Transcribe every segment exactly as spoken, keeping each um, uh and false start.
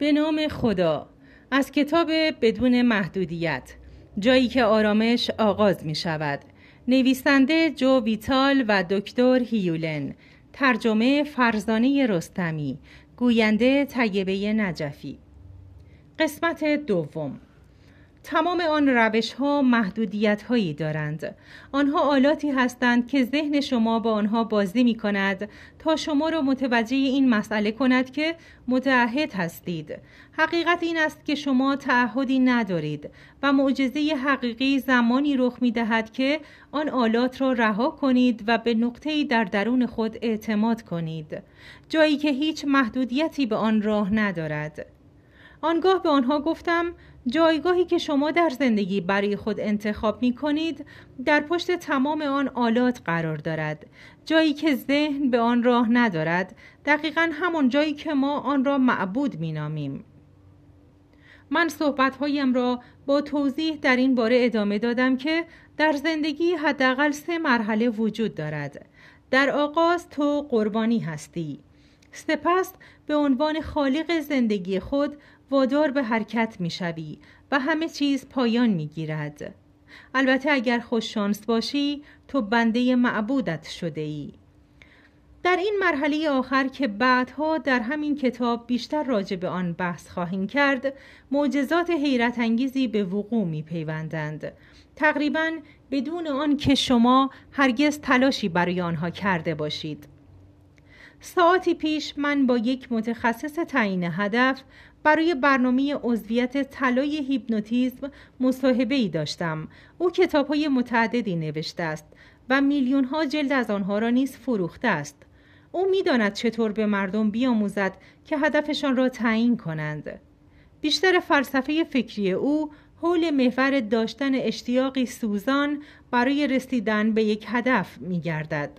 به نام خدا، از کتاب بدون محدودیت، جایی که آرامش آغاز می شود. نویسنده جو ویتال و دکتر هیو لن، ترجمه فرزانه رستمی، گوینده طیبه نجفی. قسمت دوم. تمام آن روش ها محدودیت هایی دارند. آنها آلاتی هستند که ذهن شما با آنها بازی می کند تا شما را متوجه این مسئله کند که متعهد هستید. حقیقت این است که شما تعهدی ندارید و معجزه حقیقی زمانی رخ می دهد که آن آلات را رها کنید و به نقطه‌ای در درون خود اعتماد کنید، جایی که هیچ محدودیتی به آن راه ندارد. آنگاه به آنها گفتم جایگاهی که شما در زندگی برای خود انتخاب می کنید در پشت تمام آن آلات قرار دارد، جایی که ذهن به آن راه ندارد، دقیقاً همان جایی که ما آن را معبود می نامیم. من صحبت‌هایم را با توضیح در این باره ادامه دادم که در زندگی حداقل سه مرحله وجود دارد. در آغاز تو قربانی هستی، سپس به عنوان خالق زندگی خود وادار به حرکت می‌شوی و همه چیز پایان می‌گیرد. البته اگر خوششانس باشی تو بنده معبودت شده‌ای. در این مرحله آخر که بعدها در همین کتاب بیشتر راجع به آن بحث خواهیم کرد، معجزات حیرت انگیزی به وقوع می‌پیوندند، تقریباً بدون آن که شما هرگز تلاشی برای آنها کرده باشید. ساعتی پیش من با یک متخصص تعیین هدف برای برنامه عضویت طلای هیپنوتیزم مصاحبه‌ای داشتم. او کتاب‌های متعددی نوشته است و میلیون‌ها جلد از آنها را نیز فروخته است. او می‌داند چطور به مردم بیاموزد که هدفشان را تعیین کنند. بیشتر فلسفه فکری او حول محور داشتن اشتیاقی سوزان برای رسیدن به یک هدف می‌گردد.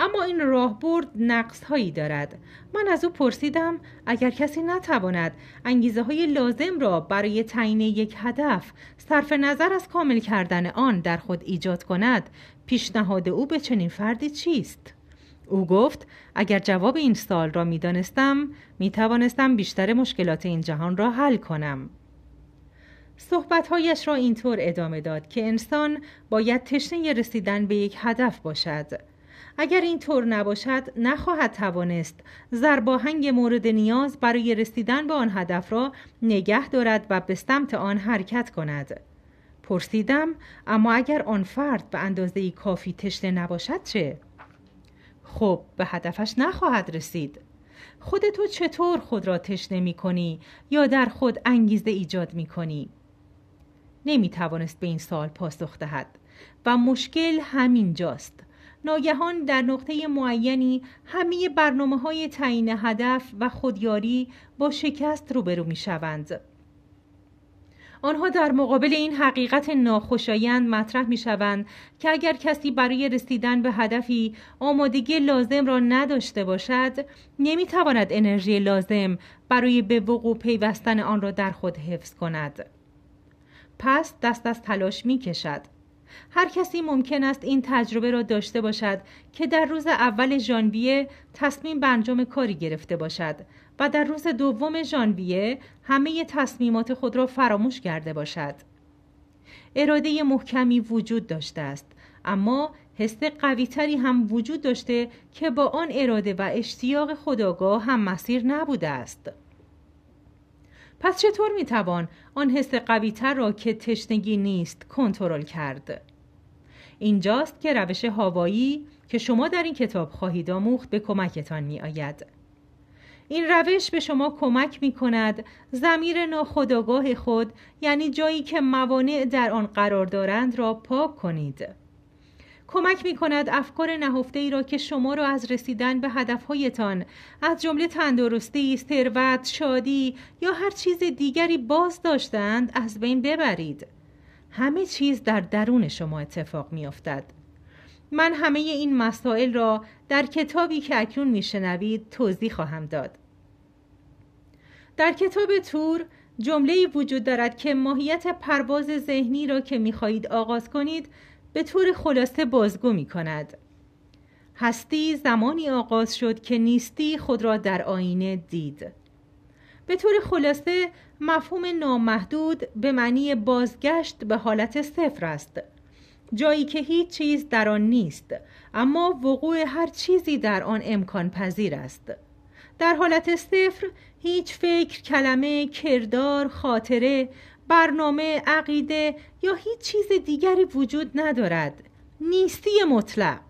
اما این راهبرد نقص‌هایی دارد. من از او پرسیدم اگر کسی نتواند انگیزه‌های لازم را برای تعیین یک هدف صرف نظر از کامل کردن آن در خود ایجاد کند، پیشنهاد او به چنین فردی چیست؟ او گفت اگر جواب این سوال را می‌دانستم، می‌توانستم بیشتر مشکلات این جهان را حل کنم. صحبت‌هایش را اینطور ادامه داد که انسان باید تشنه رسیدن به یک هدف باشد. اگر اینطور نباشد نخواهد توانست ضرباهنگ مورد نیاز برای رسیدن به آن هدف را نگه دارد و به سمت آن حرکت کند. پرسیدم اما اگر آن فرد به اندازه‌ای کافی تشنه نباشد چه؟ خب به هدفش نخواهد رسید. خودت تو چطور خود را تشنه می کنی یا در خود انگیزه ایجاد می کنی؟ نمی توانست به این سوال پاسخ دهد و مشکل همین جاست. ناگهان در نقطه معینی همه برنامه‌های تعیین هدف و خودیاری با شکست روبرو می‌شوند. آنها در مقابل این حقیقت ناخوشایند مطرح می‌شوند که اگر کسی برای رسیدن به هدفی آمادگی لازم را نداشته باشد، نمی‌تواند انرژی لازم برای به وقوع پیوستن آن را در خود حفظ کند. پس دست از تلاش می‌کشد. هر کسی ممکن است این تجربه را داشته باشد که در روز اول ژانویه تصمیم به انجام کاری گرفته باشد و در روز دوم ژانویه همه تصمیمات خود را فراموش کرده باشد. اراده محکمی وجود داشته است، اما حس قوی‌تری هم وجود داشته که با آن اراده و اشتیاق خودآگاه هم مسیر نبوده است. پس چطور میتوان آن حس قوی‌تر را که تشنگی نیست کنترل کرد؟ اینجاست که روش هاوایی که شما در این کتاب خواهید آموخت به کمکتان میآید. این روش به شما کمک میکند ضمیر ناخودآگاه خود، یعنی جایی که موانع در آن قرار دارند، را پاک کنید. کمک میکند افکار نهفته‌ای را که شما را از رسیدن به هدفهایتان، از جمله تندرستی، ثروت، شادی یا هر چیز دیگری باز داشتند از بین ببرید. همه چیز در درون شما اتفاق میافتد. من همه این مسائل را در کتابی که اکنون میشنوید توضیح خواهم داد. در کتاب تور جمله‌ای وجود دارد که ماهیت پرواز ذهنی را که میخواهید آغاز کنید به طور خلاصه بازگو می کند. هستی زمانی آغاز شد که نیستی خود را در آینه دید. به طور خلاصه مفهوم نامحدود به معنی بازگشت به حالت صفر است، جایی که هیچ چیز در آن نیست اما وقوع هر چیزی در آن امکان پذیر است. در حالت صفر هیچ فکر، کلمه، کردار، خاطره، برنامه، عقیده یا هیچ چیز دیگری وجود ندارد. نیستی مطلق.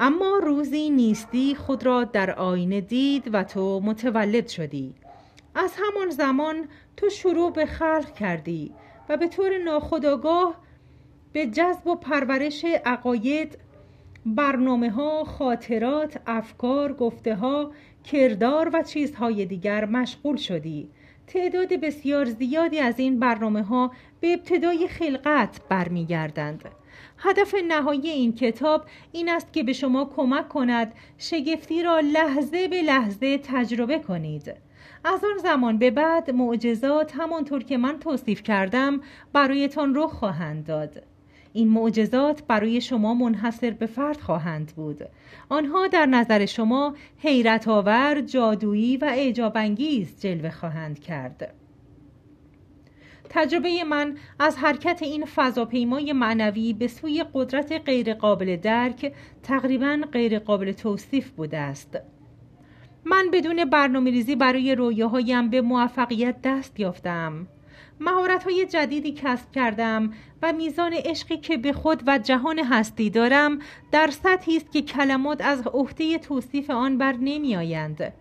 اما روزی نیستی خود را در آینه دید و تو متولد شدی. از همان زمان تو شروع به خلق کردی و به طور ناخودآگاه به جذب و پرورش عقاید، برنامه ها، خاطرات، افکار، گفته ها، کردار و چیزهای دیگر مشغول شدی. تعداد بسیار زیادی از این برنامه ها به ابتدای خلقت برمی گردند. هدف نهایی این کتاب این است که به شما کمک کند شگفتی را لحظه به لحظه تجربه کنید. از آن زمان به بعد معجزات همانطور که من توصیف کردم برایتان رخ خواهند داد. این معجزات برای شما منحصر به فرد خواهند بود. آنها در نظر شما حیرت آور، جادویی و اعجاب انگیز جلوه خواهند کرد. تجربه من از حرکت این فضاپیمای معنوی به سوی قدرت غیرقابل درک، تقریباً غیرقابل توصیف بوده است. من بدون برنامه‌ریزی برای رویاهایم به موفقیت دست یافتم. مهارت‌های جدیدی کسب کردم و میزان عشقی که به خود و جهان هستی دارم در سطحی است که کلمات از عهده توصیف آن بر نمی‌آیند.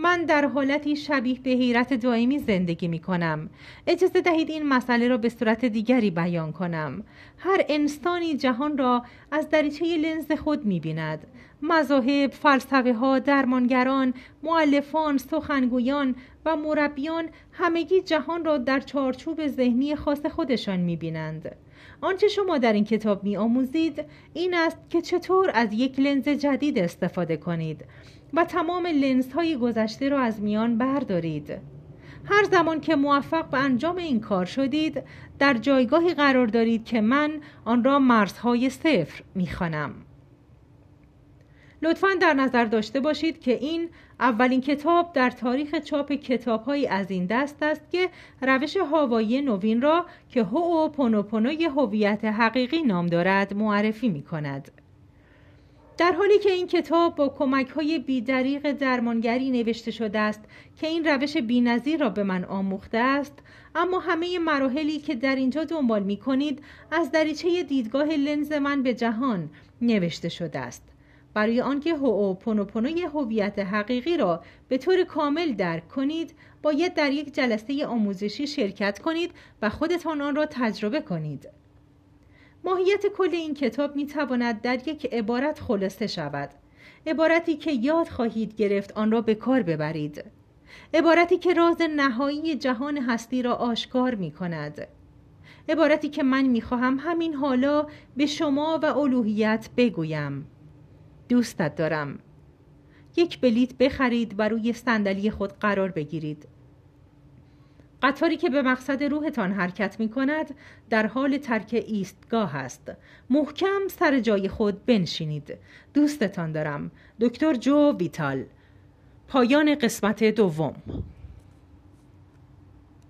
من در حالتی شبیه به حیرت دائمی زندگی می‌کنم. اجازه دهید این مسئله را به صورت دیگری بیان کنم. هر انسانی جهان را از دریچه لنز خود می‌بیند. مذاهب، فلسفه‌ها، درمانگران، مؤلفان، سخنگویان و مربیان همگی جهان را در چارچوب ذهنی خاص خودشان می‌بینند. آنچه شما در این کتاب می‌آموزید این است که چطور از یک لنز جدید استفاده کنید و تمام لنزهای گذشته را از میان بردارید. هر زمان که موفق به انجام این کار شدید، در جایگاهی قرار دارید که من آن را مرزهای صفر می‌خوانم. لطفاً در نظر داشته باشید که این اولین کتاب در تاریخ چاپ کتاب‌های از این دست است که روش هاوایی نوین را که هوپونوپونو هویت حقیقی نام دارد معرفی می‌کند. در حالی که این کتاب با کمک‌های بی‌دریغ درمانگری نوشته شده است که این روش بی‌نظیر را به من آموخته است، اما همه مراحلی که در اینجا دنبال می‌کنید از دریچه دیدگاه لنز من به جهان نوشته شده است. برای آنکه هوپونوپونوی هویت حقیقی را به طور کامل درک کنید، باید در یک جلسه آموزشی شرکت کنید و خودتان آن را تجربه کنید. ماهیت کل این کتاب می تواند در یک عبارت خلاصه شود. عبارتی که یاد خواهید گرفت آن را به کار ببرید. عبارتی که راز نهایی جهان هستی را آشکار می کند. عبارتی که من می خواهم همین حالا به شما و الوهیت بگویم. دوستت دارم. یک بلیت بخرید و روی صندلی خود قرار بگیرید. قطاری که به مقصد روحتان حرکت می کند در حال ترک ایستگاه است. محکم سر جای خود بنشینید. دوستتان دارم. دکتر جو ویتال. پایان قسمت دوم.